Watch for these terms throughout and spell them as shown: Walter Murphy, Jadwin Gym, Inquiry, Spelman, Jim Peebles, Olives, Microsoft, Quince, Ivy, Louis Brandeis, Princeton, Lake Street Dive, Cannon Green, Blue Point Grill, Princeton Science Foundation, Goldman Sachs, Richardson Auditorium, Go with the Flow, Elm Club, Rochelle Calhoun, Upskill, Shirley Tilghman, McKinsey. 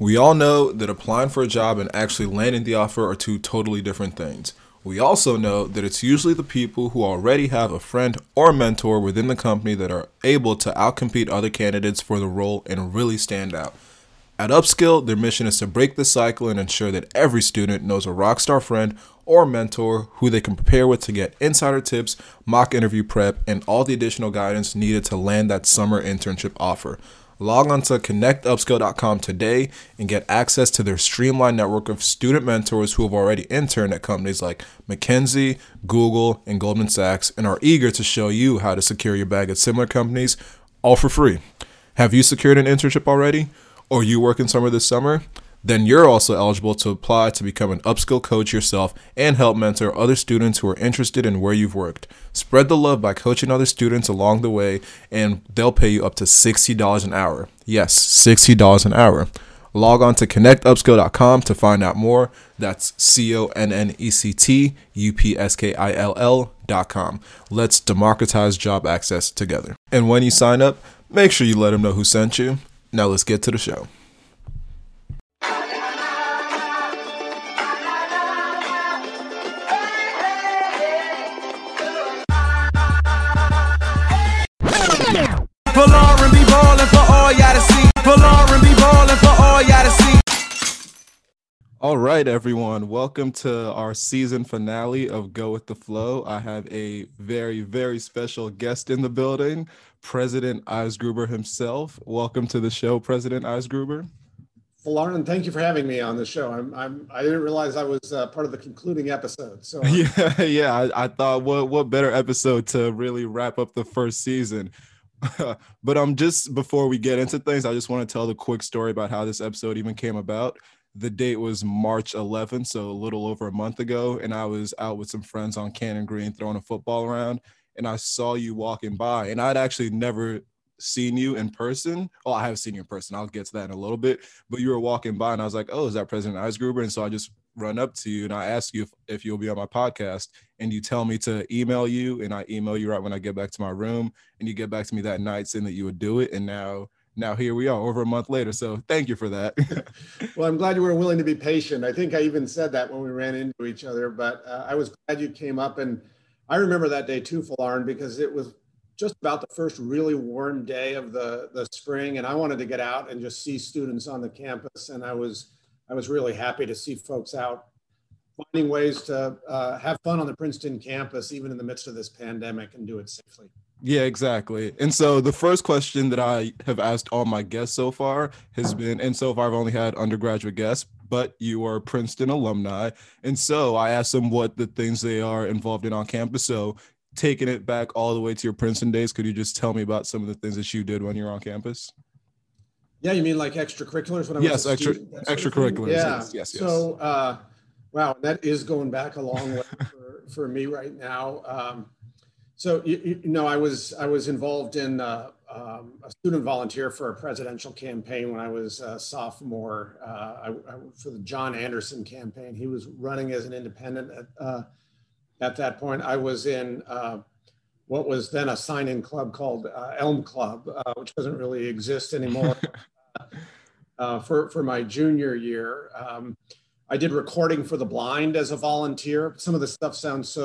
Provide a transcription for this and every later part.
We all know that applying for a job and actually landing the offer are two totally different things. We also know that it's usually the people who already have a friend or mentor within the company that are able to outcompete other candidates for the role and really stand out. At Upskill, their mission is to break the cycle and ensure that every student knows a rockstar friend or mentor who they can prepare with to get insider tips, mock interview prep, and all the additional guidance needed to land that summer internship offer. Log on to connectupscale.com today and get access to their streamlined network of student mentors who have already interned at companies like McKinsey, Google, and Goldman Sachs and are eager to show you how to secure your bag at similar companies, all for free. Have you secured an internship already? Or you work in summer this summer? Then you're also eligible to apply to become an Upskill coach yourself and help mentor other students who are interested in where you've worked. Spread the love by coaching other students along the way, and they'll pay you up to $60 an hour. Yes, $60 an hour. Log on to connectupskill.com to find out more. That's connectupskill.com. Let's democratize job access together. And when you sign up, make sure you let them know who sent you. Now let's get to the show. Falarn be ballin' for all y'all to see. Falarn be ballin' for all y'all to see. All right, everyone. Welcome to our season finale of Go with the Flow. I have a very, very special guest in the building, President Eisgruber himself. Welcome to the show, President Eisgruber. Well, Arnon, thank you for having me on the show. I didn't realize I was part of the concluding episode. So I thought what better episode to really wrap up the first season. But just before we get into things, I just want to tell the quick story about how this episode even came about. The date was March 11th, so a little over a month ago, and I was out with some friends on Cannon Green throwing a football around, and I saw you walking by, and I'd actually never seen you in person. Oh, I have seen you in person. I'll get to that in a little bit, but you were walking by, and I was like, oh, is that President Eisgruber? And so I just run up to you, and I ask you if you'll be on my podcast, and you tell me to email you, and I email you right when I get back to my room, and you get back to me that night saying that you would do it, and now here we are over a month later, so thank you for that. Well, I'm glad you were willing to be patient. I think I even said that when we ran into each other, but I was glad you came up, and I remember that day too, Falarn, because it was just about the first really warm day of the spring, and I wanted to get out and just see students on the campus, and I was really happy to see folks out finding ways to have fun on the Princeton campus, even in the midst of this pandemic, and do it safely. Yeah, exactly. And so the first question that I have asked all my guests so far has been, and so far I've only had undergraduate guests, but you are Princeton alumni. And so I asked them what the things they are involved in on campus. So taking it back all the way to your Princeton days, could you just tell me about some of the things that you did when you were on campus? Yeah, you mean like extracurriculars? When I was a student, extracurriculars. Yeah. Yes. So, wow, that is going back a long way for me right now. So, I was involved in a student volunteer for a presidential campaign when I was a sophomore for the John Anderson campaign. He was running as an independent at that point. I was in what was then a sign-in club called Elm Club, which doesn't really exist anymore. for my junior year, I did recording for the blind as a volunteer. Some of the stuff sounds so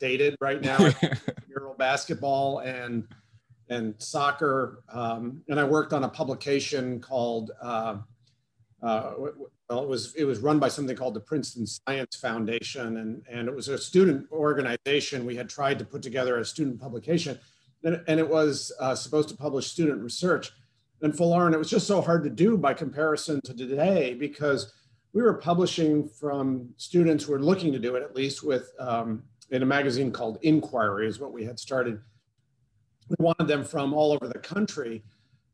dated right now. Mural basketball and soccer, and I worked on a publication called. It was run by something called the Princeton Science Foundation, and it was a student organization. We had tried to put together a student publication, and it was supposed to publish student research. And Falarn, it was just so hard to do by comparison to today, because we were publishing from students who were looking to do it, at least with in a magazine called Inquiry is what we had started. We wanted them from all over the country.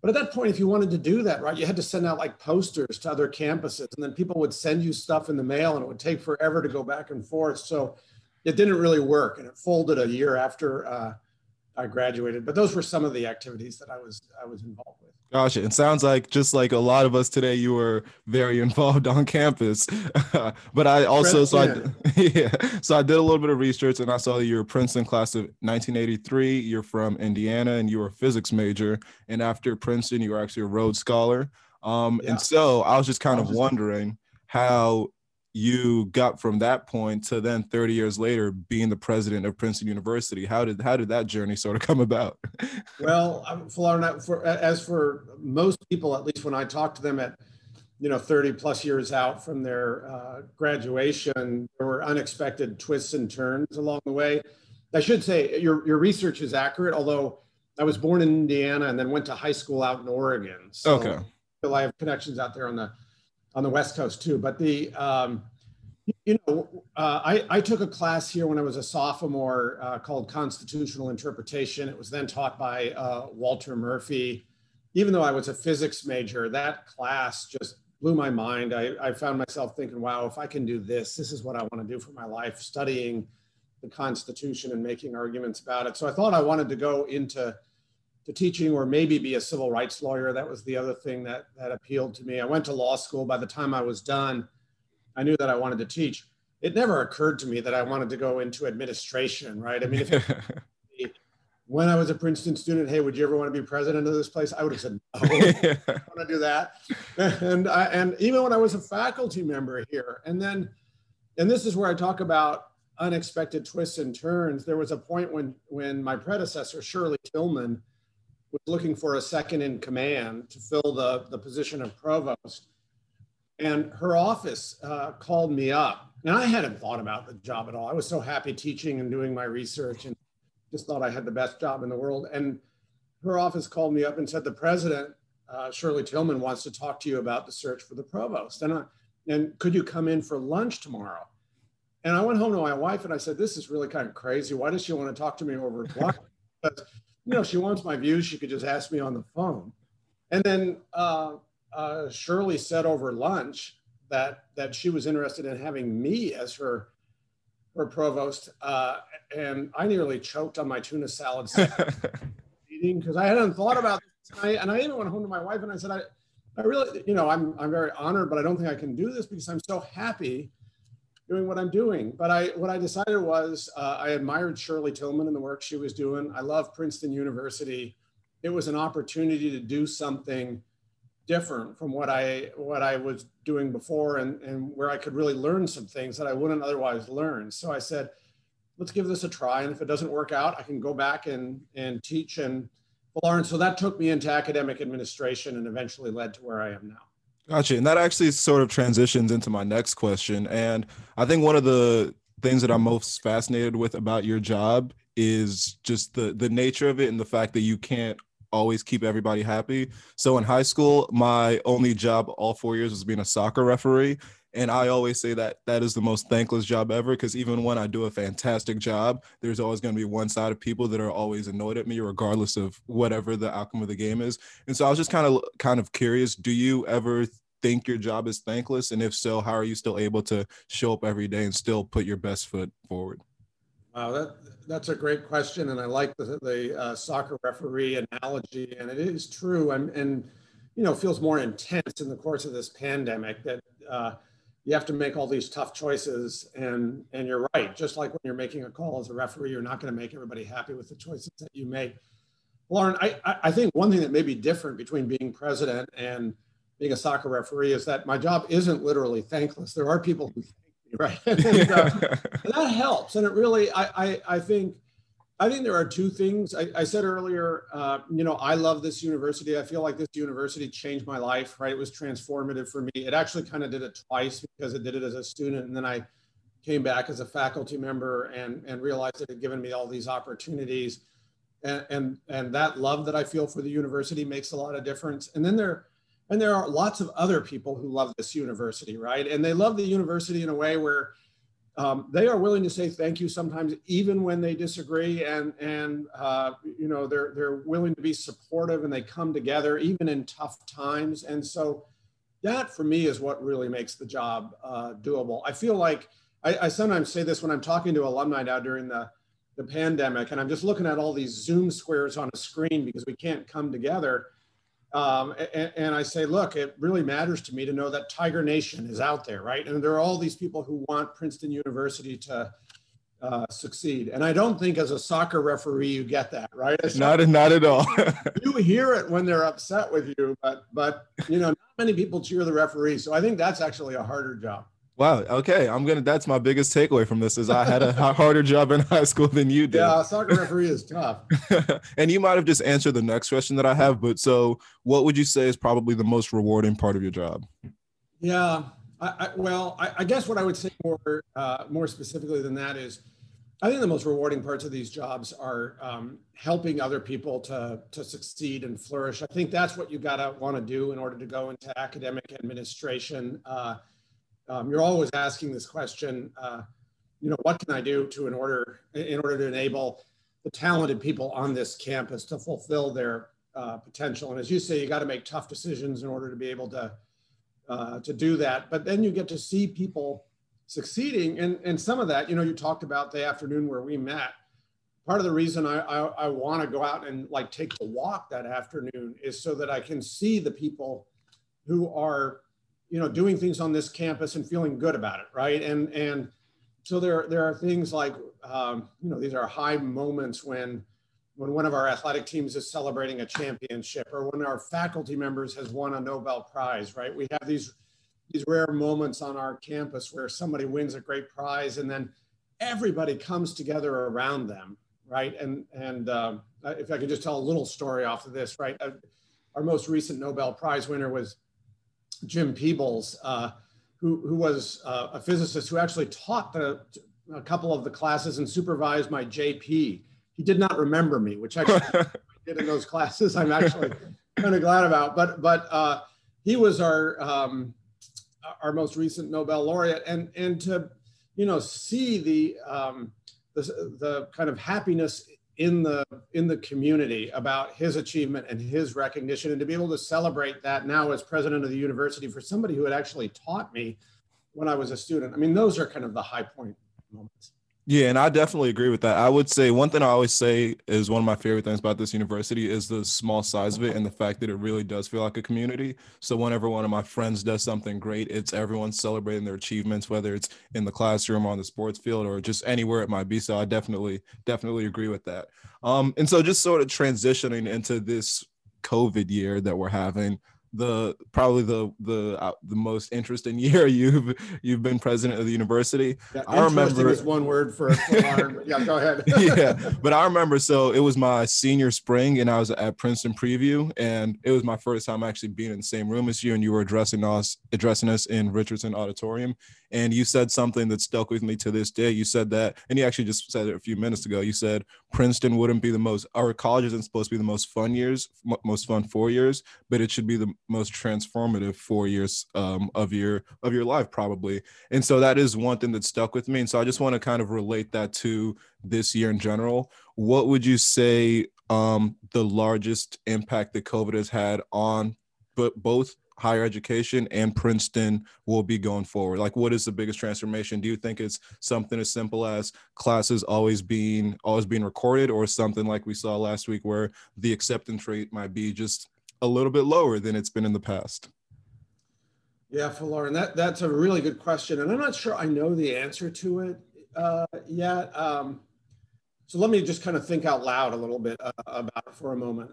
But at that point, if you wanted to do that, right, you had to send out like posters to other campuses, and then people would send you stuff in the mail, and it would take forever to go back and forth. So it didn't really work, and it folded a year after I graduated. But those were some of the activities that I was involved with. Gotcha. It sounds like just like a lot of us today, you were very involved on campus. But I also, so I did a little bit of research, and I saw that you're a Princeton class of 1983. You're from Indiana, and you were a physics major. And after Princeton, you were actually a Rhodes Scholar. And so I was just kind of wondering how you got from that point to then 30 years later being the president of Princeton University. How did that journey sort of come about? Well, Falarn, as for most people, at least when I talk to them at 30 plus years out from their graduation, there were unexpected twists and turns along the way. I should say your research is accurate, although I was born in Indiana and then went to high school out in Oregon. So okay. I have connections out there on the West Coast too. But I took a class here when I was a sophomore called Constitutional Interpretation. It was then taught by Walter Murphy. Even though I was a physics major, that class just blew my mind. I found myself thinking, wow, if I can do this, this is what I want to do for my life, studying the Constitution and making arguments about it. So I thought I wanted to go into teaching or maybe be a civil rights lawyer. That was the other thing that appealed to me. I went to law school. By the time I was done, I knew that I wanted to teach. It never occurred to me that I wanted to go into administration, right? I mean, when I was a Princeton student, hey, would you ever want to be president of this place? I would have said, no, I don't want to do that. And even when I was a faculty member here, and this is where I talk about unexpected twists and turns. There was a point when my predecessor, Shirley Tilghman, was looking for a second in command to fill the position of provost. And her office called me up. And I hadn't thought about the job at all. I was so happy teaching and doing my research and just thought I had the best job in the world. And her office called me up and said, the president, Shirley Tilghman, wants to talk to you about the search for the provost. And could you come in for lunch tomorrow? And I went home to my wife and I said, this is really kind of crazy. Why does she want to talk to me over lunch? But, she wants my views. She could just ask me on the phone. And then Shirley said over lunch that she was interested in having me as her provost. And I nearly choked on my tuna salad eating because I hadn't thought about this. And I even went home to my wife and I said, I really, I'm very honored, but I don't think I can do this because I'm so happy doing what I'm doing. But what I decided was I admired Shirley Tilghman and the work she was doing. I love Princeton University. It was an opportunity to do something different from what I was doing before and where I could really learn some things that I wouldn't otherwise learn. So I said, let's give this a try. And if it doesn't work out, I can go back and teach and learn. So that took me into academic administration and eventually led to where I am now. Gotcha. And that actually sort of transitions into my next question. And I think one of the things that I'm most fascinated with about your job is just the nature of it and the fact that you can't always keep everybody happy. So in high school, my only job all 4 years was being a soccer referee. And I always say that is the most thankless job ever, because even when I do a fantastic job, there's always going to be one side of people that are always annoyed at me, regardless of whatever the outcome of the game is. And so I was just kind of curious, do you ever think your job is thankless? And if so, how are you still able to show up every day and still put your best foot forward? Wow, that's a great question. And I like the soccer referee analogy. And it is true. And it feels more intense in the course of this pandemic that you have to make all these tough choices, and you're right. Just like when you're making a call as a referee, you're not going to make everybody happy with the choices that you make. Lauren, I think one thing that may be different between being president and being a soccer referee is that my job isn't literally thankless. There are people who thank me, right? And that helps, and it really, I think there are two things. I said earlier, I love this university. I feel like this university changed my life, right? It was transformative for me. It actually kind of did it twice because it did it as a student. And then I came back as a faculty member and realized it had given me all these opportunities. And that love that I feel for the university makes a lot of difference. And then there are lots of other people who love this university, right? And they love the university in a way where they are willing to say thank you sometimes, even when they disagree, and they're willing to be supportive, and they come together even in tough times. And so that, for me, is what really makes the job doable. I feel like I sometimes say this when I'm talking to alumni now during the pandemic, and I'm just looking at all these Zoom squares on a screen because we can't come together. And I say, look, it really matters to me to know that Tiger Nation is out there, right? And there are all these people who want Princeton University to succeed. And I don't think as a soccer referee you get that, right? Not at all. You hear it when they're upset with you, but you know, not many people cheer the referee. So I think that's actually a harder job. Wow. Okay. That's my biggest takeaway from this is I had a harder job in high school than you did. Yeah. Soccer referee is tough. And you might've just answered the next question that I have, but so what would you say is probably the most rewarding part of your job? Yeah. I guess what I would say more specifically than that is I think the most rewarding parts of these jobs are helping other people to succeed and flourish. I think that's what you want to do in order to go into academic administration. You're always asking this question, what can I do in order to enable the talented people on this campus to fulfill their potential? And as you say, you got to make tough decisions in order to be able to do that. But then you get to see people succeeding. And some of that, you talked about the afternoon where we met. Part of the reason I want to go out and like take the walk that afternoon is so that I can see the people who are doing things on this campus and feeling good about it, right? And so there are things like, these are high moments when one of our athletic teams is celebrating a championship or when our faculty members has won a Nobel Prize, right? We have these rare moments on our campus where somebody wins a great prize and then everybody comes together around them, right? And if I could just tell a little story off of this, right? Our most recent Nobel Prize winner was Jim Peebles, who was a physicist who actually taught a couple of the classes and supervised my JP. He did not remember me, which actually I did in those classes. I'm actually kind of glad about. But he was our most recent Nobel laureate, and to see the kind of happiness in the community about his achievement and his recognition, and to be able to celebrate that now as president of the university for somebody who had actually taught me when I was a student. I mean, those are kind of the high point moments. Yeah, and I definitely agree with that. I would say one thing I always say is one of my favorite things about this university is the small size of it and the fact that it really does feel like a community. So whenever one of my friends does something great, it's everyone celebrating their achievements, whether it's in the classroom, on the sports field, or just anywhere it might be. So I definitely agree with that. And so just sort of transitioning into this COVID year that we're having, the most interesting year you've been president of the university. Yeah, I remember is one word for Falarn, but yeah, go ahead. Yeah, but I remember. So it was my senior spring, and I was at Princeton Preview, and it was my first time actually being in the same room as you. And you were addressing us in Richardson Auditorium, and you said something that stuck with me to this day. You said that, and you actually just said it a few minutes ago. You said Princeton wouldn't be the most, our college isn't supposed to be the most fun 4 years, but it should be the most transformative 4 years of your life, probably. And so that is one thing that stuck with me. And so I just want to kind of relate that to this year in general. What would you say the largest impact that COVID has had on both higher education and Princeton will be going forward? Like, what is the biggest transformation? Do you think it's something as simple as classes always being recorded, or something like we saw last week where the acceptance rate might be just a little bit lower than it's been in the past? Yeah, Falarn, that's a really good question. And I'm not sure I know the answer to it yet. So let me just kind of think out loud a little bit about it for a moment.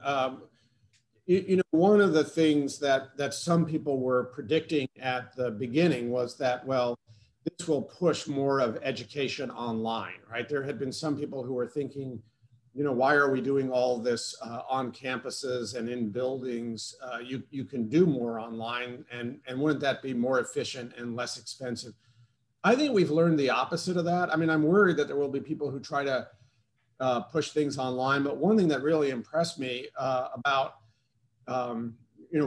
One of the things that some people were predicting at the beginning was that, well, this will push more of education online, right? There had been some people who were thinking, why are we doing all this on campuses and in buildings? You can do more online, and wouldn't that be more efficient and less expensive? I think we've learned the opposite of that. I mean, I'm worried that there will be people who try to push things online, but one thing that really impressed me about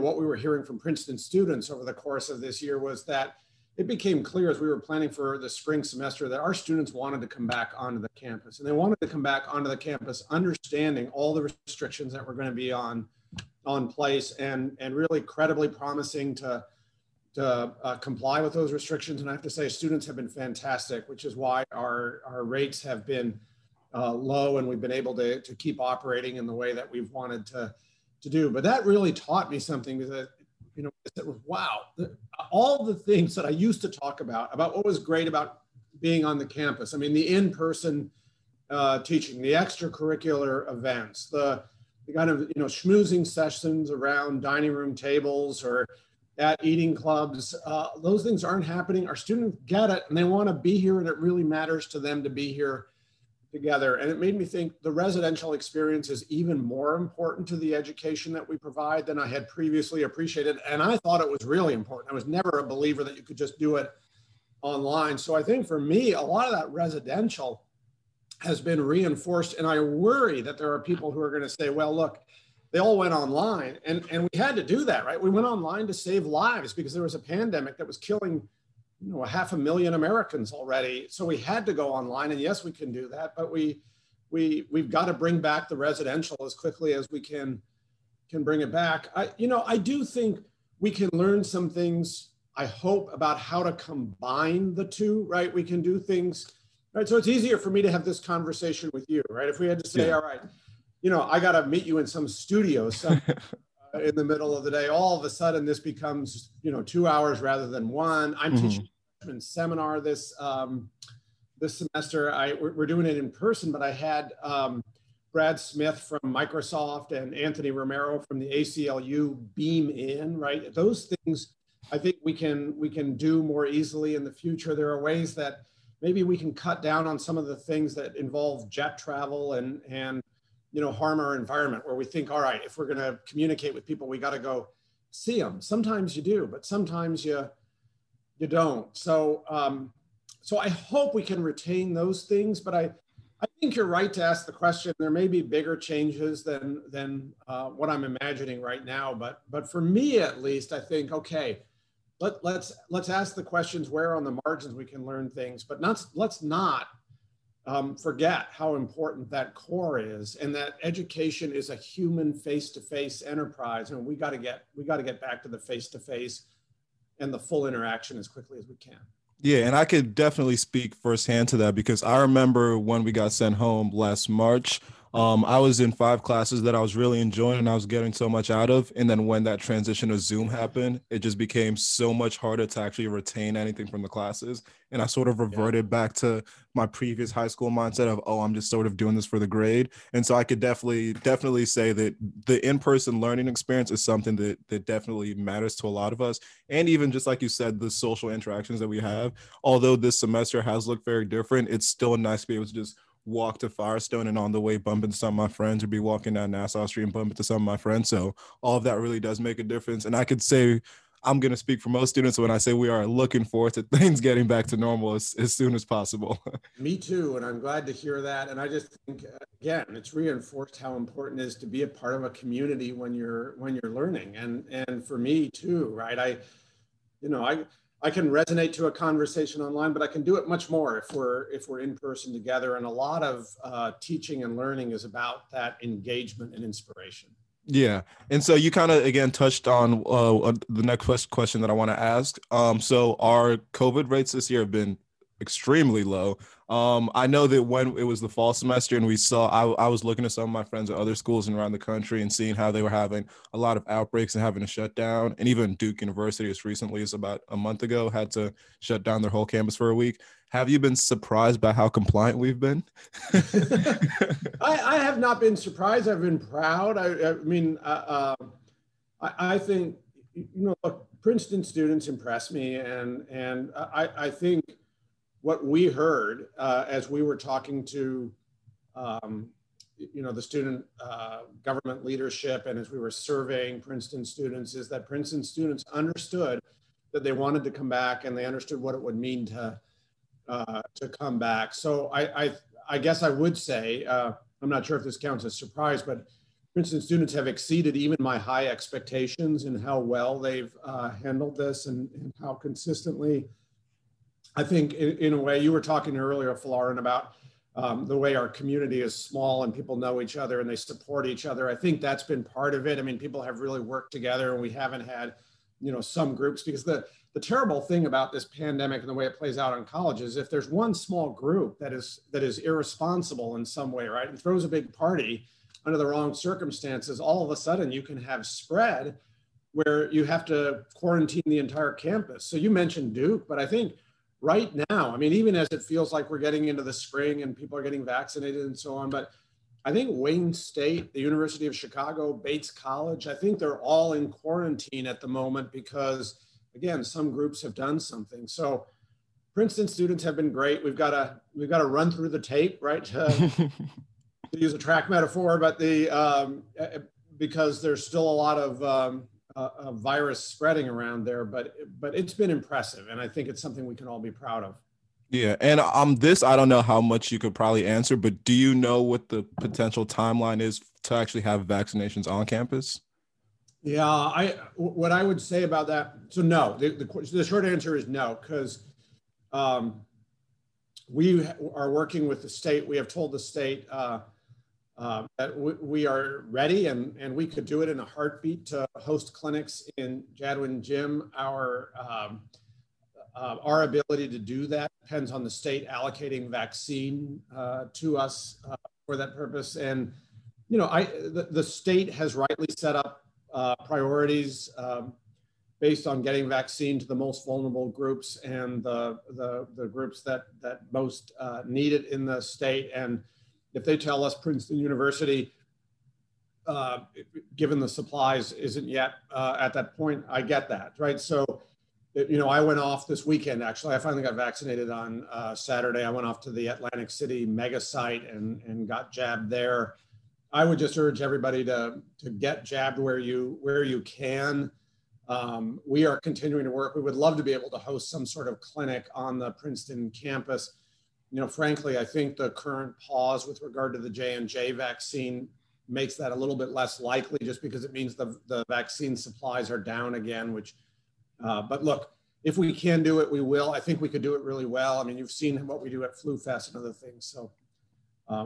what we were hearing from Princeton students over the course of this year was that it became clear as we were planning for the spring semester that our students wanted to come back onto the campus, and they wanted to come back onto the campus understanding all the restrictions that were going to be on place and really credibly promising to comply with those restrictions. And I have to say, students have been fantastic, which is why our rates have been low, and we've been able to keep operating in the way that we've wanted to do. But that really taught me something, because that was, wow, all the things that I used to talk about what was great about being on the campus. I mean, the in-person teaching, the extracurricular events, the kind of, schmoozing sessions around dining room tables or at eating clubs, those things aren't happening. Our students get it and they want to be here, and it really matters to them to be here together. And it made me think the residential experience is even more important to the education that we provide than I had previously appreciated. And I thought it was really important. I was never a believer that you could just do it online. So I think for me, a lot of that residential has been reinforced. And I worry that there are people who are going to say, well, look, they all went online, and we had to do that, right? We went online to save lives because there was a pandemic that was killing, 500,000 Americans already. So we had to go online, and yes, we can do that, but we've got to bring back the residential as quickly as we can bring it back. I do think we can learn some things, I hope, about how to combine the two, right? We can do things, right? So it's easier for me to have this conversation with you, right? If we had to say, all right, I got to meet you in some studio somewhere in the middle of the day. All of a sudden, this becomes, 2 hours rather than one. I'm teaching a freshman seminar this semester. We're doing it in person, but I had Brad Smith from Microsoft and Anthony Romero from the ACLU beam in, right? Those things I think we can do more easily in the future. There are ways that maybe we can cut down on some of the things that involve jet travel and harm our environment, where we think, all right, if we're going to communicate with people, we got to go see them. Sometimes you do, but sometimes you don't. So I hope we can retain those things, but I think you're right to ask the question. There may be bigger changes than what I'm imagining right now, but for me at least, I think, okay, let's ask the questions where on the margins we can learn things, but let's not forget how important that core is, and that education is a human face-to-face enterprise, and we got to get back to the face-to-face and the full interaction as quickly as we can. Yeah, and I could definitely speak firsthand to that, because I remember when we got sent home last March, I was in 5 classes that I was really enjoying and I was getting so much out of, and then when that transition to Zoom happened, it just became so much harder to actually retain anything from the classes. And I sort of reverted back to my previous high school mindset of, oh, I'm just sort of doing this for the grade. And so I could definitely say that the in-person learning experience is something that definitely matters to a lot of us. And even just like you said, the social interactions that we have, although this semester has looked very different, it's still nice to be able to just walk to Firestone and on the way bump into some of my friends, or be walking down Nassau Street and bump into some of my friends. So all of that really does make a difference. And I could say, I'm going to speak for most students when I say we are looking forward to things getting back to normal as soon as possible. Me too. And I'm glad to hear that. And I just think, again, it's reinforced how important it is to be a part of a community when you're learning. And for me too, right? I can resonate to a conversation online, but I can do it much more if we're in person together. And a lot of teaching and learning is about that engagement and inspiration. Yeah. And so you kind of, again, touched on the next question that I want to ask. So our COVID rates this year have been extremely low. I know that when it was the fall semester and we saw, I was looking at some of my friends at other schools and around the country and seeing how they were having a lot of outbreaks and having to shut down. And even Duke University, as recently as about a month ago, had to shut down their whole campus for a week. Have you been surprised by how compliant we've been? I have not been surprised. I've been proud. I think, look, Princeton students impress me. And I think what we heard as we were talking to, the student government leadership, and as we were surveying Princeton students, is that Princeton students understood that they wanted to come back, and they understood what it would mean to come back. So I guess I would say, I'm not sure if this counts as surprise, but Princeton students have exceeded even my high expectations in how well they've handled this, and how consistently. I think in a way, you were talking earlier, Falarn, about the way our community is small and people know each other and they support each other. I think that's been part of it. I mean, people have really worked together, and we haven't had, some groups, because the terrible thing about this pandemic and the way it plays out on colleges, if there's one small group that is irresponsible in some way, right, and throws a big party under the wrong circumstances, all of a sudden you can have spread where you have to quarantine the entire campus. So you mentioned Duke, but I think right now. I mean, even as it feels like we're getting into the spring and people are getting vaccinated and so on, but I think Wayne State, the University of Chicago, Bates College, I think they're all in quarantine at the moment because, again, some groups have done something. So Princeton students have been great. We've got to run through the tape, right? To use a track metaphor, but because there's still a lot of virus spreading around there, but it's been impressive, and I think it's something we can all be proud of. Yeah, and this, I don't know how much you could probably answer, but do you know what the potential timeline is to actually have vaccinations on campus? Yeah, what I would say about that, so no, the short answer is no, because we are working with the state. We have told the state that we are ready, and we could do it in a heartbeat to host clinics in Jadwin Gym. Our ability to do that depends on the state allocating vaccine to us for that purpose. And, you know, the state has rightly set up priorities based on getting vaccine to the most vulnerable groups and the groups that most need it in the state. And if they tell us Princeton University, given the supplies, isn't yet at that point, I get that, right? So, you know, I went off this weekend, actually. I finally got vaccinated on Saturday. I went off to the Atlantic City mega site and got jabbed there. I would just urge everybody to get jabbed where you can. We are continuing to work. We would love to be able to host some sort of clinic on the Princeton campus. You know, frankly, I think the current pause with regard to the J&J vaccine makes that a little bit less likely, just because it means the vaccine supplies are down again, which but look, if we can do it, we will. I think we could do it really well. I mean, you've seen what we do at Flu Fest and other things, so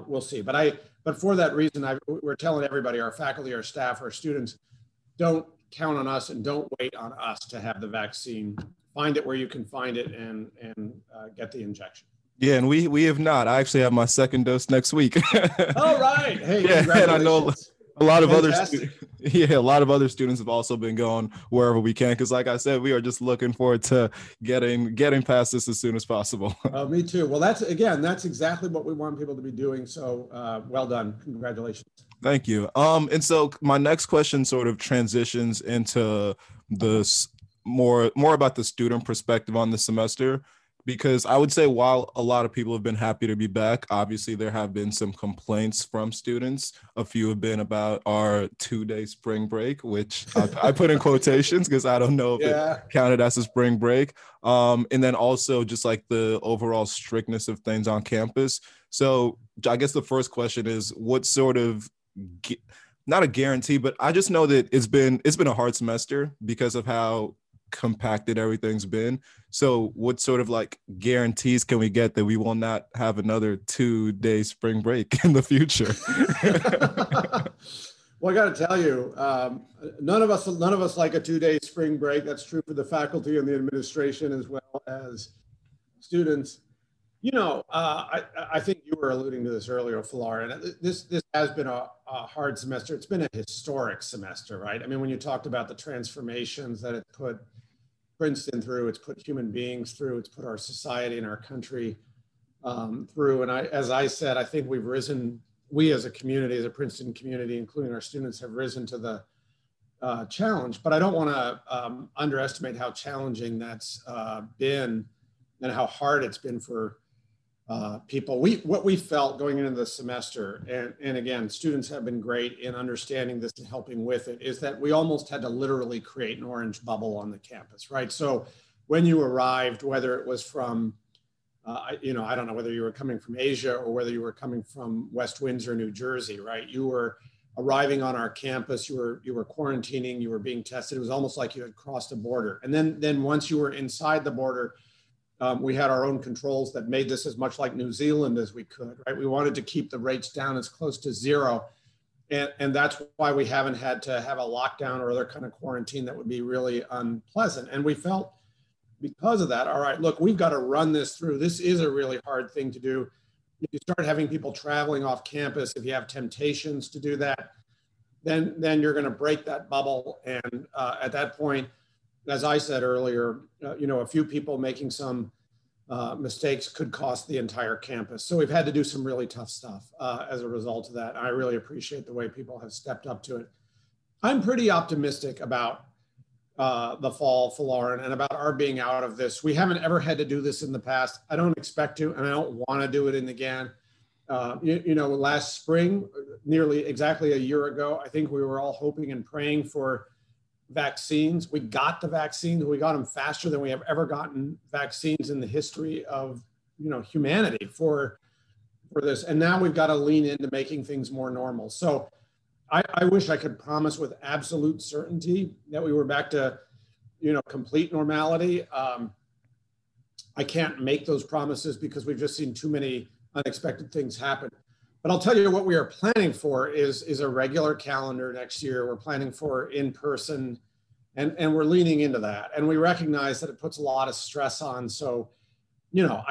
we'll see. But for that reason, we're telling everybody, our faculty, our staff, our students, don't count on us and don't wait on us to have the vaccine. Find it where you can find it and get the injection. Yeah, and we have not. I actually have my second dose next week. All right. Hey, yeah, and I know a lot of other students have also been going wherever we can, because like I said, we are just looking forward to getting past this as soon as possible. Me too. Well, that's exactly what we want people to be doing. So well done. Congratulations. Thank you. And so my next question sort of transitions into this more about the student perspective on the semester, because I would say while a lot of people have been happy to be back, obviously there have been some complaints from students. A few have been about our two-day spring break, which I put in quotations because I don't know if it counted as a spring break. And then also just like the overall strictness of things on campus. So I guess the first question is, what sort of, not a guarantee, but I just know that it's been a hard semester because of how compacted everything's been. So what sort of like guarantees can we get that we will not have another two-day spring break in the future? Well, I got to tell you, none of us like a two-day spring break. That's true for the faculty and the administration as well as students. You know, I think you were alluding to this earlier, Falarn. This has been a hard semester. It's been a historic semester, right? I mean, when you talked about the transformations that it put Princeton through, it's put human beings through, it's put our society and our country through. And as I said, I think we've risen. We as a community, as a Princeton community, including our students, have risen to the challenge. But I don't want to underestimate how challenging that's been and how hard it's been for people. What we felt going into the semester, and again, students have been great in understanding this and helping with it, is that we almost had to literally create an orange bubble on the campus, right? So when you arrived, whether it was from, you know, I don't know whether you were coming from Asia or whether you were coming from West Windsor, New Jersey, right? You were arriving on our campus, you were quarantining, you were being tested. It was almost like you had crossed a border. And then once you were inside the border, we had our own controls that made this as much like New Zealand as we could, right? We wanted to keep the rates down as close to zero. And that's why we haven't had to have a lockdown or other kind of quarantine that would be really unpleasant. And we felt because of that, all right, look, we've got to run this through. This is a really hard thing to do. If you start having people traveling off campus, if you have temptations to do that, then you're going to break that bubble. And at that point, as I said earlier, you know, a few people making some mistakes could cost the entire campus. So we've had to do some really tough stuff as a result of that. I really appreciate the way people have stepped up to it. I'm pretty optimistic about the fall Falarn and about our being out of this. We haven't ever had to do this in the past. I don't expect to, and I don't want to do it in again. You know, last spring, nearly exactly a year ago, I think we were all hoping and praying for vaccines. We got the vaccines. We got them faster than we have ever gotten vaccines in the history of, you know, humanity for this. And now we've got to lean into making things more normal. So I wish I could promise with absolute certainty that we were back to, you know, complete normality. I can't make those promises because we've just seen too many unexpected things happen. But I'll tell you what we are planning for is a regular calendar next year. We're planning for in-person, and we're leaning into that. And we recognize that it puts a lot of stress on. So, you know,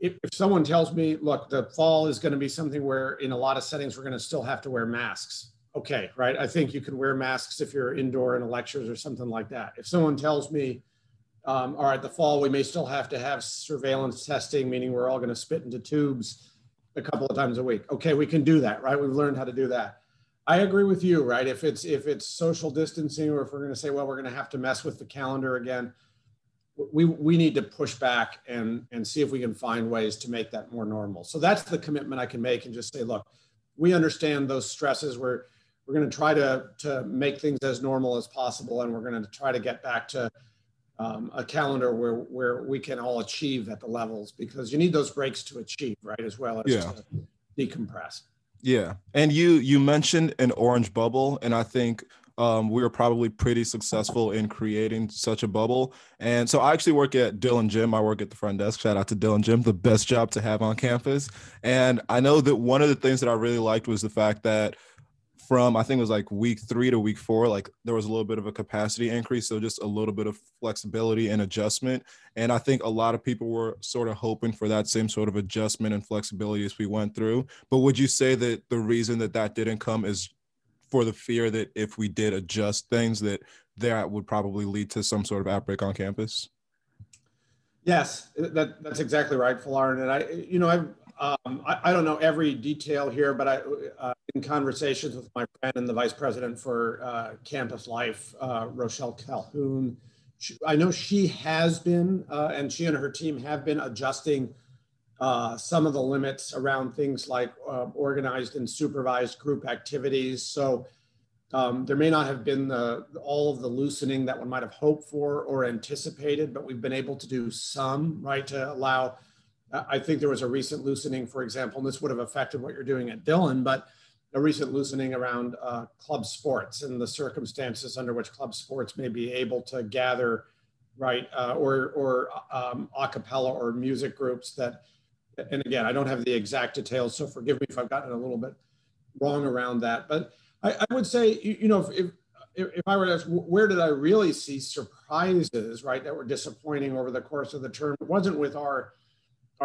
if someone tells me, look, the fall is going to be something where in a lot of settings, we're going to still have to wear masks. Okay, right? I think you can wear masks if you're indoor in lectures or something like that. If someone tells me, all right, the fall, we may still have to have surveillance testing, meaning we're all going to spit into tubes a couple of times a week. Okay, we can do that, right? We've learned how to do that. I agree with you, right? If it's social distancing, or if we're going to say, well, we're going to have to mess with the calendar again, we need to push back and see if we can find ways to make that more normal. So that's the commitment I can make, and just say, look, we understand those stresses. We're going to try to make things as normal as possible, and we're going to try to get back to a calendar where we can all achieve at the levels, because you need those breaks to achieve, right, as well as to decompress. Yeah, and you mentioned an orange bubble, and I think we were probably pretty successful in creating such a bubble. And so I actually work at Dillon Gym. I work at the front desk. Shout out to Dillon Gym, the best job to have on campus. And I know that one of the things that I really liked was the fact that from, I think it was like week 3 to week 4, like there was a little bit of a capacity increase. So just a little bit of flexibility and adjustment. And I think a lot of people were sort of hoping for that same sort of adjustment and flexibility as we went through. But would you say that the reason that that didn't come is for the fear that if we did adjust things, that would probably lead to some sort of outbreak on campus? Yes, that's exactly right, Falarn. And I don't know every detail here, but I in conversations with my friend and the vice president for campus life, Rochelle Calhoun, I know she has been, and she and her team have been adjusting some of the limits around things like organized and supervised group activities. So there may not have been all of the loosening that one might have hoped for or anticipated, but we've been able to do some, right, to allow. I think there was a recent loosening, for example, and this would have affected what you're doing at Dillon, but a recent loosening around club sports and the circumstances under which club sports may be able to gather, right, or a cappella or music groups that, and again, I don't have the exact details, so forgive me if I've gotten a little bit wrong around that. But I would say, you know, if I were to ask, where did I really see surprises, right, that were disappointing over the course of the term, it wasn't with our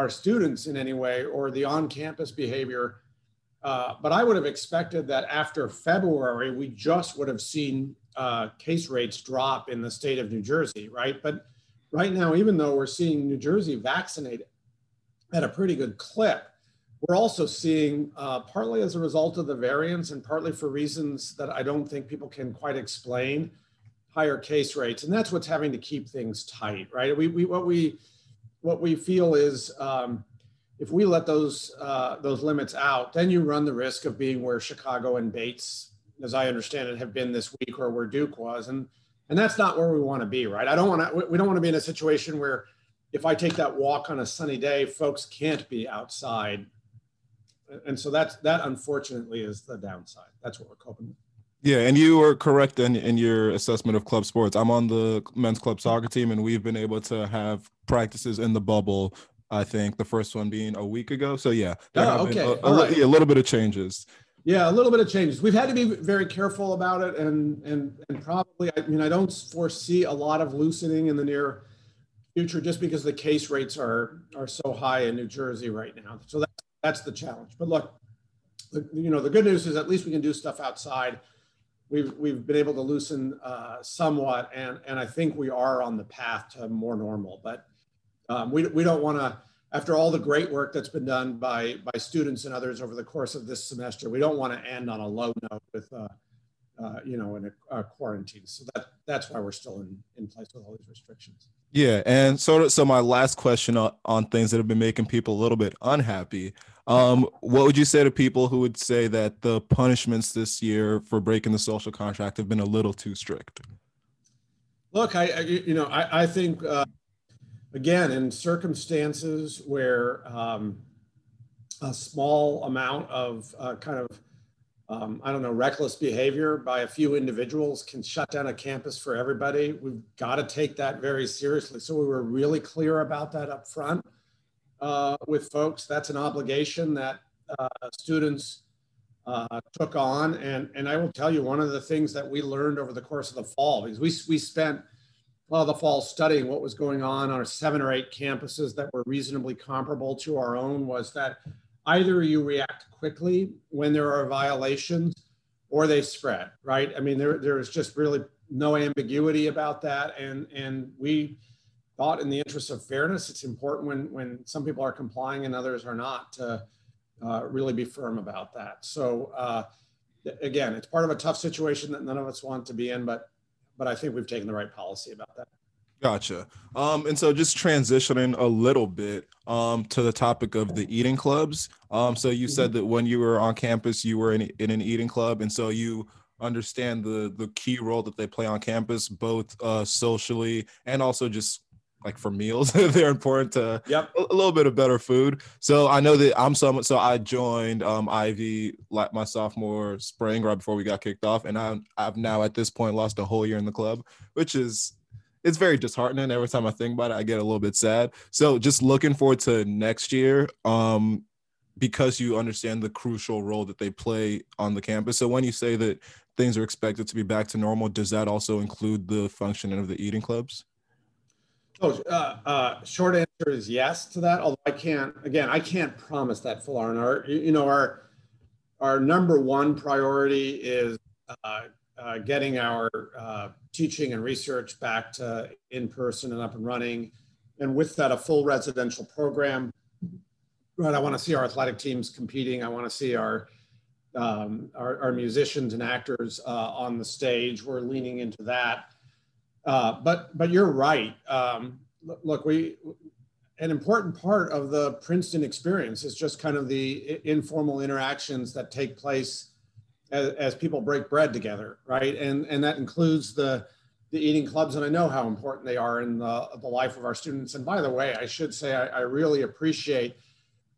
students in any way or the on-campus behavior. But I would have expected that after February, we just would have seen case rates drop in the state of New Jersey, right? But right now, even though we're seeing New Jersey vaccinate at a pretty good clip, we're also seeing partly as a result of the variants and partly for reasons that I don't think people can quite explain, higher case rates. And that's what's having to keep things tight, right? What we feel is if we let those limits out, then you run the risk of being where Chicago and Bates, as I understand it, have been this week, or where Duke was, and that's not where we want to be, right? We don't want to be in a situation where if I take that walk on a sunny day, folks can't be outside, and so that unfortunately is the downside. That's what we're coping with. Yeah, and you were correct in your assessment of club sports. I'm on the men's club soccer team, and we've been able to have practices in the bubble, I think, the first one being a week ago. So, yeah, a little bit of changes. Yeah, a little bit of changes. We've had to be very careful about it, and probably, I mean, I don't foresee a lot of loosening in the near future just because the case rates are so high in New Jersey right now. So that's the challenge. But look, you know, the good news is at least we can do stuff outside. We've been able to loosen somewhat, and I think we are on the path to more normal. But We don't want to, after all the great work that's been done by students and others over the course of this semester, we don't want to end on a low note with in a quarantine. So that's why we're still in place with all these restrictions. Yeah, and so my last question on things that have been making people a little bit unhappy. What would you say to people who would say that the punishments this year for breaking the social contract have been a little too strict? Look, I think again, in circumstances where a small amount of reckless behavior by a few individuals can shut down a campus for everybody, we've got to take that very seriously. So we were really clear about that up front with folks. That's an obligation that students took on. And I will tell you, one of the things that we learned over the course of the fall, because we spent a lot of the fall studying what was going on our 7 or 8 campuses that were reasonably comparable to our own, was that either you react quickly when there are violations or they spread, right? I mean, there is just really no ambiguity about that. And we thought, in the interest of fairness, it's important when some people are complying and others are not, to really be firm about that. So again, it's part of a tough situation that none of us want to be in, but I think we've taken the right policy about that. Gotcha. And so just transitioning a little bit to the topic of the eating clubs. So you said that when you were on campus, you were in an eating club. And so you understand the key role that they play on campus, both socially and also just like for meals. They're important to a little bit of better food. So I know that I joined Ivy like my sophomore spring, right before we got kicked off. And I've now at this point lost a whole year in the club, which is, it's very disheartening. Every time I think about it, I get a little bit sad. So just looking forward to next year, because you understand the crucial role that they play on the campus. So when you say that things are expected to be back to normal, does that also include the functioning of the eating clubs? Oh, short answer is yes to that. Although I can't promise that, Falarn. Our number one priority is getting our teaching and research back to in-person and up and running. And with that, a full residential program, right? I want to see our athletic teams competing. I want to see our musicians and actors on the stage. We're leaning into that. But you're right. Look, an important part of the Princeton experience is just kind of the informal interactions that take place as people break bread together, right? And that includes the eating clubs, and I know how important they are in the life of our students. And by the way, I should say, I really appreciate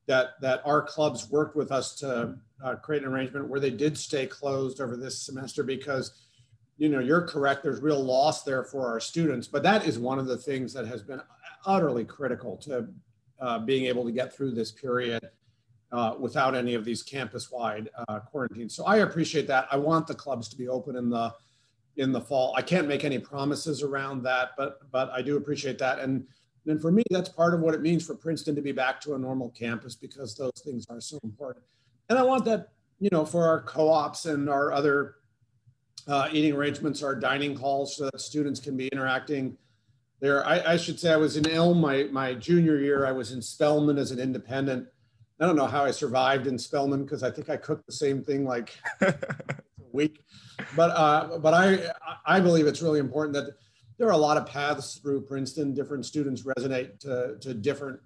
that our clubs worked with us to create an arrangement where they did stay closed over this semester, because you're correct, there's real loss there for our students, but that is one of the things that has been utterly critical to being able to get through this period without any of these campus-wide quarantines. So I appreciate that. I want the clubs to be open in the fall. I can't make any promises around that, but I do appreciate that. And for me, that's part of what it means for Princeton to be back to a normal campus, because those things are so important. And I want that, for our co-ops and our other eating arrangements, our dining halls, so that students can be interacting there. I should say, I was in Elm my junior year. I was in Spelman as an independent. I don't know how I survived in Spelman, because I think I cooked the same thing like a week. But I believe it's really important that there are a lot of paths through Princeton. Different students resonate to different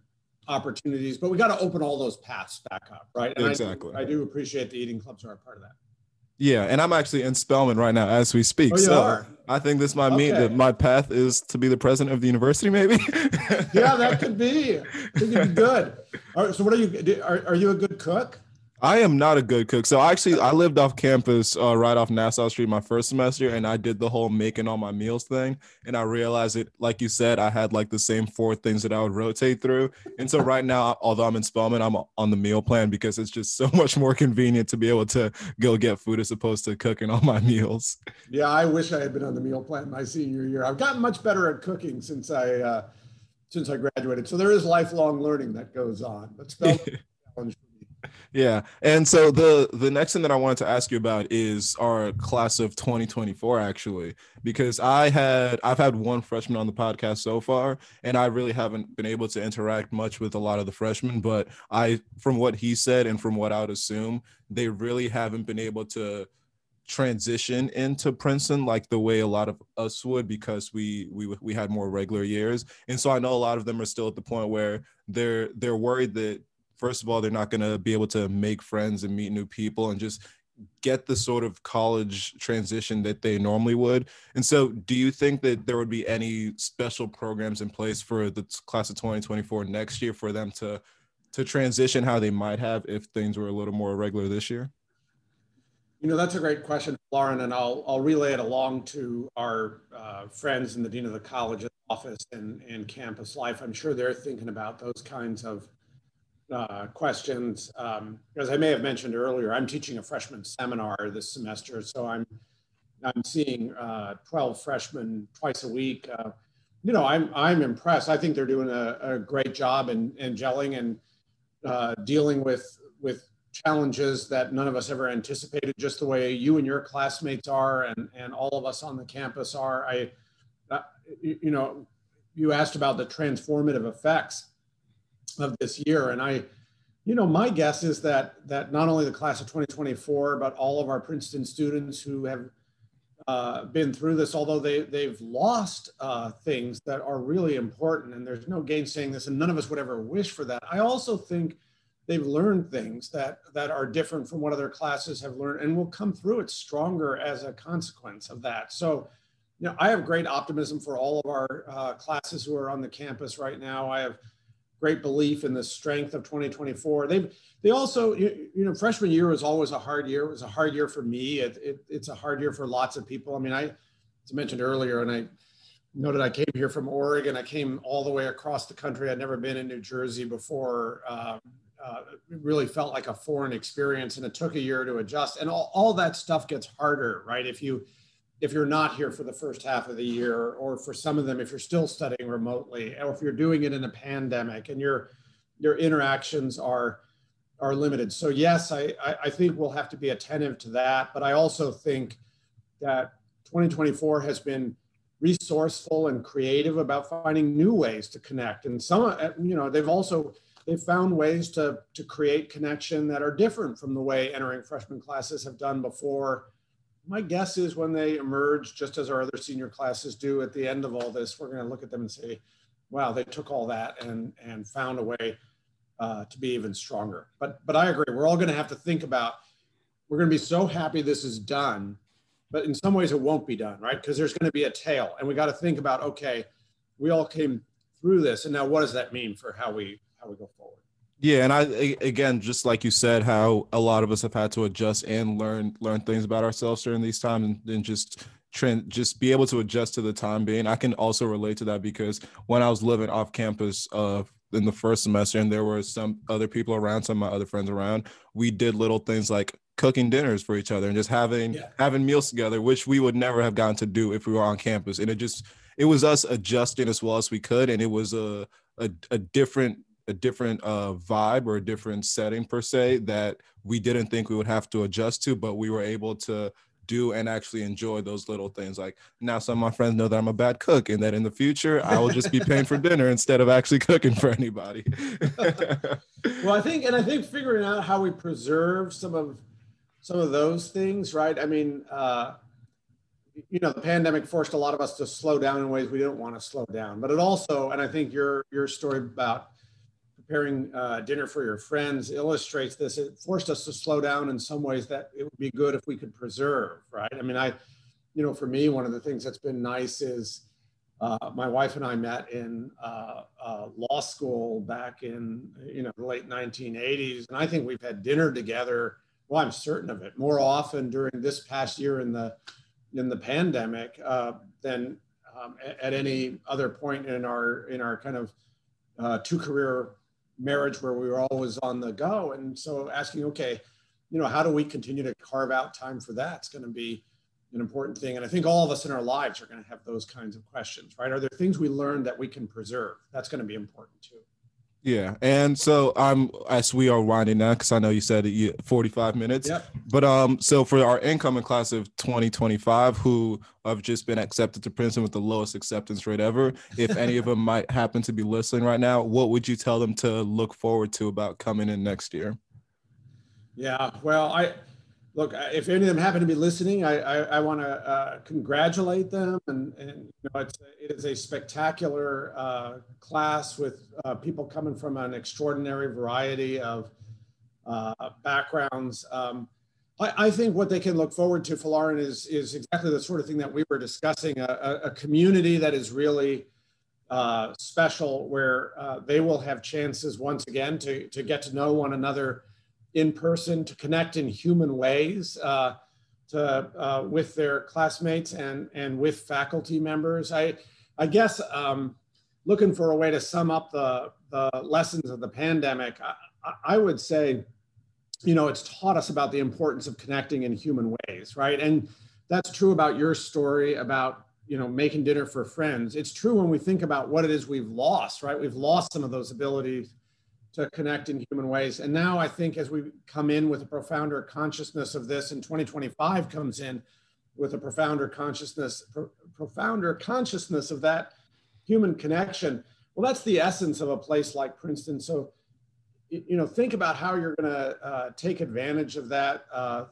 opportunities, but we got to open all those paths back up, right? And exactly. I do appreciate the eating clubs are a part of that. Yeah, and I'm actually in Spelman right now as we speak. Oh, you are? I think this might mean that my path is to be the president of the university, maybe. Yeah, that could be. I think it'd be good. All right, so what are you? Are you a good cook? I am not a good cook. So I lived off campus right off Nassau Street my first semester, and I did the whole making all my meals thing. And I realized it, like you said, I had like the same 4 things that I would rotate through. And so right now, although I'm in Spelman, I'm on the meal plan, because it's just so much more convenient to be able to go get food as opposed to cooking all my meals. Yeah, I wish I had been on the meal plan my senior year. I've gotten much better at cooking since I graduated. So there is lifelong learning that goes on. But Spelman. Yeah. And so the next thing that I wanted to ask you about is our class of 2024, actually, because I've had one freshman on the podcast so far, and I really haven't been able to interact much with a lot of the freshmen. But from what he said and from what I would assume, they really haven't been able to transition into Princeton like the way a lot of us would, because we had more regular years. And so I know a lot of them are still at the point where they're worried that, first of all, they're not going to be able to make friends and meet new people and just get the sort of college transition that they normally would. And so do you think that there would be any special programs in place for the class of 2024 next year for them to transition how they might have if things were a little more regular this year? You know, that's a great question, Lauren, and I'll relay it along to our friends in the Dean of the College office and campus life. I'm sure they're thinking about those kinds of questions. As I may have mentioned earlier, I'm teaching a freshman seminar this semester, so I'm seeing 12 freshmen twice a week. I'm impressed. I think they're doing a great job in gelling and dealing with challenges that none of us ever anticipated, just the way you and your classmates are and all of us on the campus are. You asked about the transformative effects of this year, and my guess is that not only the class of 2024, but all of our Princeton students who have been through this, although they've lost things that are really important, and there's no gainsaying this, and none of us would ever wish for that. I also think they've learned things that are different from what other classes have learned, and will come through it stronger as a consequence of that. So, you know, I have great optimism for all of our classes who are on the campus right now. I have great belief in the strength of 2024. They also, freshman year was always a hard year. It was a hard year for me. It's a hard year for lots of people. I mean, as I mentioned earlier, and I noted, I came here from Oregon. I came all the way across the country. I'd never been in New Jersey before. It really felt like a foreign experience, and it took a year to adjust. And all that stuff gets harder, right? If you're not here for the first half of the year, or for some of them, if you're still studying remotely, or if you're doing it in a pandemic, and your interactions are limited. So yes, I think we'll have to be attentive to that. But I also think that 2024 has been resourceful and creative about finding new ways to connect. And some, they've found ways to create connection that are different from the way entering freshman classes have done before. My guess is when they emerge, just as our other senior classes do at the end of all this, we're going to look at them and say, wow, they took all that and found a way to be even stronger. But I agree, we're all going to have to think about, we're going to be so happy this is done, but in some ways it won't be done, right? Because there's going to be a tail, and we got to think about, okay, we all came through this, and now what does that mean for how we go forward? Yeah, and I, again, just like you said, how a lot of us have had to adjust and learn things about ourselves during these times, and just be able to adjust to the time being. I can also relate to that, because when I was living off campus in the first semester, and there were some other people around, some of my other friends around, we did little things like cooking dinners for each other and just having meals together, which we would never have gotten to do if we were on campus. And it was us adjusting as well as we could, and it was a different vibe or a different setting per se that we didn't think we would have to adjust to, but we were able to do and actually enjoy those little things. Like now some of my friends know that I'm a bad cook, and that in the future I will just be paying for dinner instead of actually cooking for anybody. Well, I think figuring out how we preserve some of those things, right? I mean, the pandemic forced a lot of us to slow down in ways we didn't want to slow down, but it also, and I think your story about preparing dinner for your friends illustrates this. It forced us to slow down in some ways that it would be good if we could preserve, right? I mean, for me, one of the things that's been nice is my wife and I met in law school back in, the late 1980s. And I think we've had dinner together, well, I'm certain of it, more often during this past year in the pandemic than at any other point in our kind of two-career marriage, where we were always on the go. And so asking, okay, how do we continue to carve out time for that? It's going to be an important thing. And I think all of us in our lives are going to have those kinds of questions, right? Are there things we learned that we can preserve? That's going to be important too. Yeah. And so as we are winding now, because I know you said 45 minutes, yep. But so for our incoming class of 2025, who have just been accepted to Princeton with the lowest acceptance rate ever, if any of them might happen to be listening right now, what would you tell them to look forward to about coming in next year? Yeah, well, look, if any of them happen to be listening, I want to congratulate them. And you know, it is a spectacular class with people coming from an extraordinary variety of backgrounds. I think what they can look forward to, Falarn, is exactly the sort of thing that we were discussing, a community that is really special, where they will have chances once again to get to know one another in person, to connect in human ways with their classmates and with faculty members. I guess looking for a way to sum up the lessons of the pandemic, I would say, you know, it's taught us about the importance of connecting in human ways, right? And that's true about your story about, you know, making dinner for friends. It's true when we think about what it is we've lost, right? We've lost some of those abilities to connect in human ways. And now I think as we come in with a profounder consciousness of this, and 2025 comes in with a profounder consciousness of that human connection, well, that's the essence of a place like Princeton. So, you know, think about how you're gonna take advantage of that.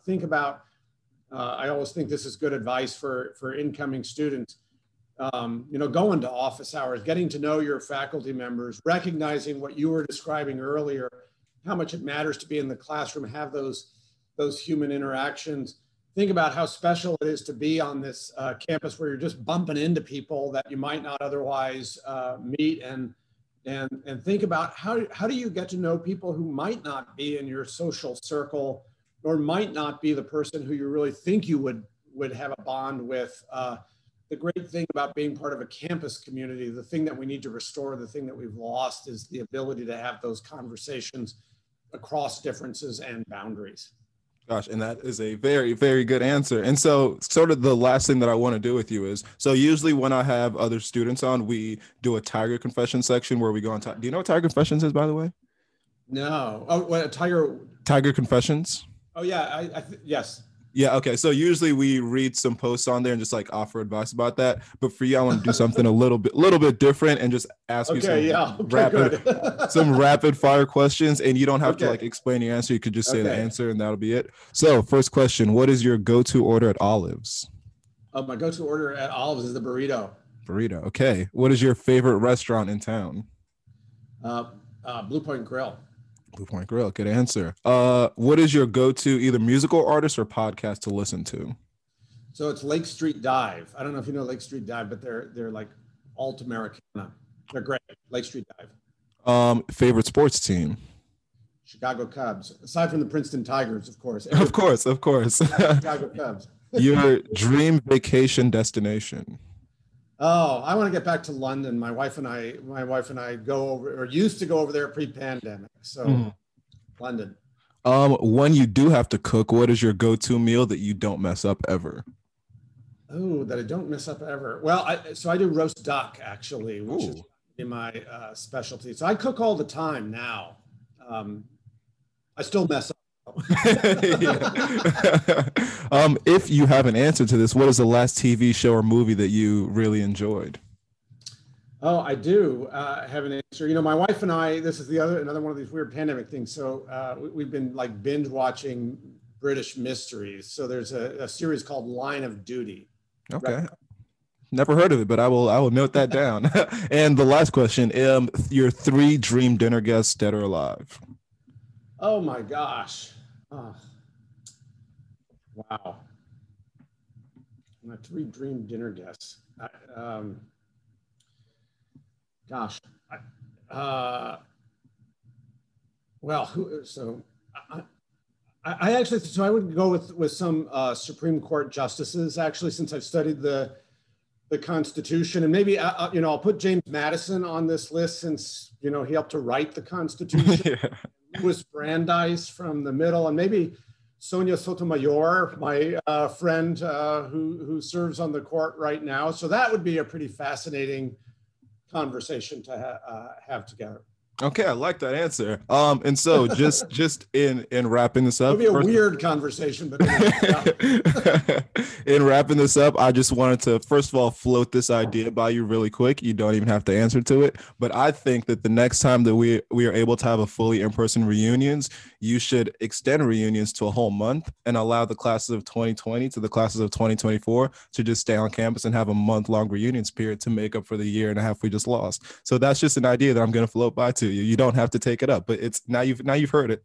Think about, I always think this is good advice for incoming students. You know, going to office hours, getting to know your faculty members, recognizing what you were describing earlier, how much it matters to be in the classroom, have those human interactions. Think about how special it is to be on this campus where you're just bumping into people that you might not otherwise meet, and think about how do you get to know people who might not be in your social circle or might not be the person who you really think you would have a bond with. The great thing about being part of a campus community, the thing that we need to restore, the thing that we've lost, is the ability to have those conversations across differences and boundaries. Gosh, and that is a very, very good answer. And so sort of the last thing that I want to do with you is, so usually when I have other students on, we do a Tiger Confession section where we go on. Do you know what Tiger Confessions is, by the way? No. Oh, what, Tiger Confessions? Oh, yeah. Yes. Yeah. Okay. So usually we read some posts on there and just like offer advice about that. But for you, I want to do something a little bit different and just ask you some rapid fire questions. And you don't have to like explain your answer. You could just say the answer and that'll be it. So first question, what is your go-to order at Olives? My go-to order at Olives is the burrito. Burrito. Okay. What is your favorite restaurant in town? Blue Point Grill. Blue Point Grill, good answer. What is your go-to either musical artist or podcast to listen to? So it's Lake Street Dive. I don't know if you know Lake Street Dive, but they're like alt Americana. They're great. Lake Street Dive. Favorite sports team? Chicago Cubs. Aside from the Princeton Tigers, of course. Of course. Chicago Cubs. Your dream vacation destination? Oh, I want to get back to London. My wife and I used to go over there pre-pandemic. So London. When you do have to cook, what is your go-to meal that you don't mess up ever? Oh, that I don't mess up ever. Well, so I do roast duck actually, which is my specialty. So I cook all the time now. I still mess up. If you have an answer to this, what is the last TV show or movie that you really enjoyed? Oh, I do have an answer. You know, my wife and I, this is another one of these weird pandemic things. So we've been like binge watching British mysteries. So there's a series called Line of Duty. Okay. Right? Never heard of it, but I will note that down. And the last question, your 3 dream dinner guests, dead or alive. Oh my gosh. Oh. Wow. My 3 dream dinner guests. I would go with some Supreme Court justices, actually, since I've studied the Constitution, and maybe, you know, I'll put James Madison on this list since, you know, he helped to write the Constitution. Yeah. Louis Brandeis from the middle, and maybe Sonia Sotomayor, my friend who serves on the court right now. So that would be a pretty fascinating conversation to have together. Okay, I like that answer. And so just in wrapping this up, it'll be a weird conversation, but yeah. In wrapping this up, I just wanted to first of all float this idea by you really quick. You don't even have to answer to it, but I think that the next time that we are able to have a fully in-person reunions, you should extend reunions to a whole month and allow the classes of 2020 to the classes of 2024 to just stay on campus and have a month-long reunions period to make up for the year and a half we just lost. So that's just an idea that I'm going to float by to you. You don't have to take it up, but it's now you've heard it.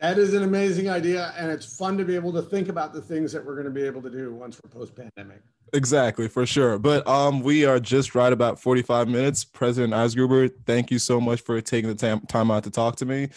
That is an amazing idea, and it's fun to be able to think about the things that we're going to be able to do once we're post-pandemic. Exactly, for sure. But we are just right about 45 minutes. President Eisgruber, thank you so much for taking the time out to talk to me.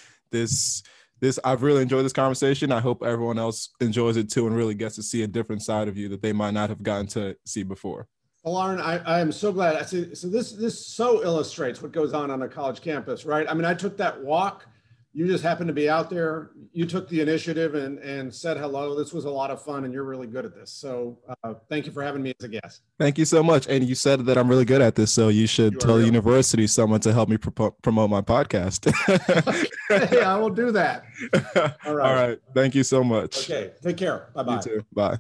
I've really enjoyed this conversation. I hope everyone else enjoys it too and really gets to see a different side of you that they might not have gotten to see before. Well, Arnon, I am so glad. So this so illustrates what goes on a college campus, right? I mean, I took that walk. You just happened to be out there. You took the initiative and said hello. This was a lot of fun, and you're really good at this. So thank you for having me as a guest. Thank you so much. And you said that I'm really good at this, so you should tell the university someone to help me promote my podcast. Okay, I will do that. All right. Thank you so much. Okay. Take care. Bye-bye. You too. Bye.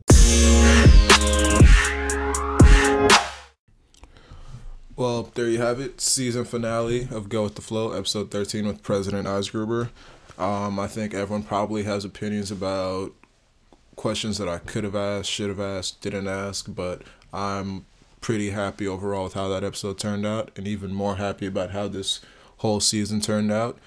Well, there you have it. Season finale of Go with the Flow, episode 13 with President Eisgruber. I think everyone probably has opinions about questions that I could have asked, should have asked, didn't ask, but I'm pretty happy overall with how that episode turned out, and even more happy about how this whole season turned out.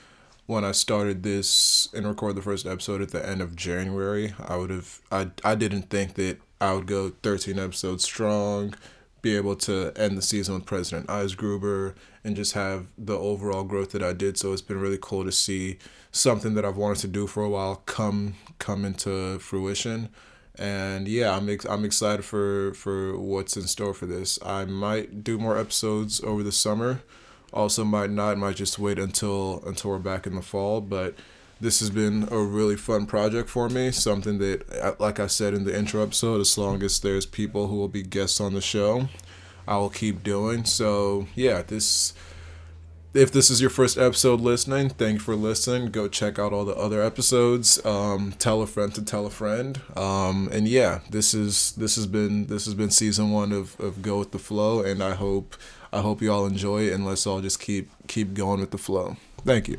When I started this and recorded the first episode at the end of January, I didn't think that I would go 13 episodes strong, be able to end the season with President Eisgruber, and just have the overall growth that I did. So it's been really cool to see something that I've wanted to do for a while come into fruition. And yeah, I'm excited for what's in store for this. I might do more episodes over the summer. Also might not, might just wait until we're back in the fall. But this has been a really fun project for me, something that, like I said in the intro episode, as long as there's people who will be guests on the show, I will keep doing. So, yeah, if this is your first episode listening, thank you for listening. Go check out all the other episodes. Tell a friend to tell a friend. And, yeah, this has been season one of Go with the Flow, and I hope you all enjoy it, and let's all just keep going with the flow. Thank you.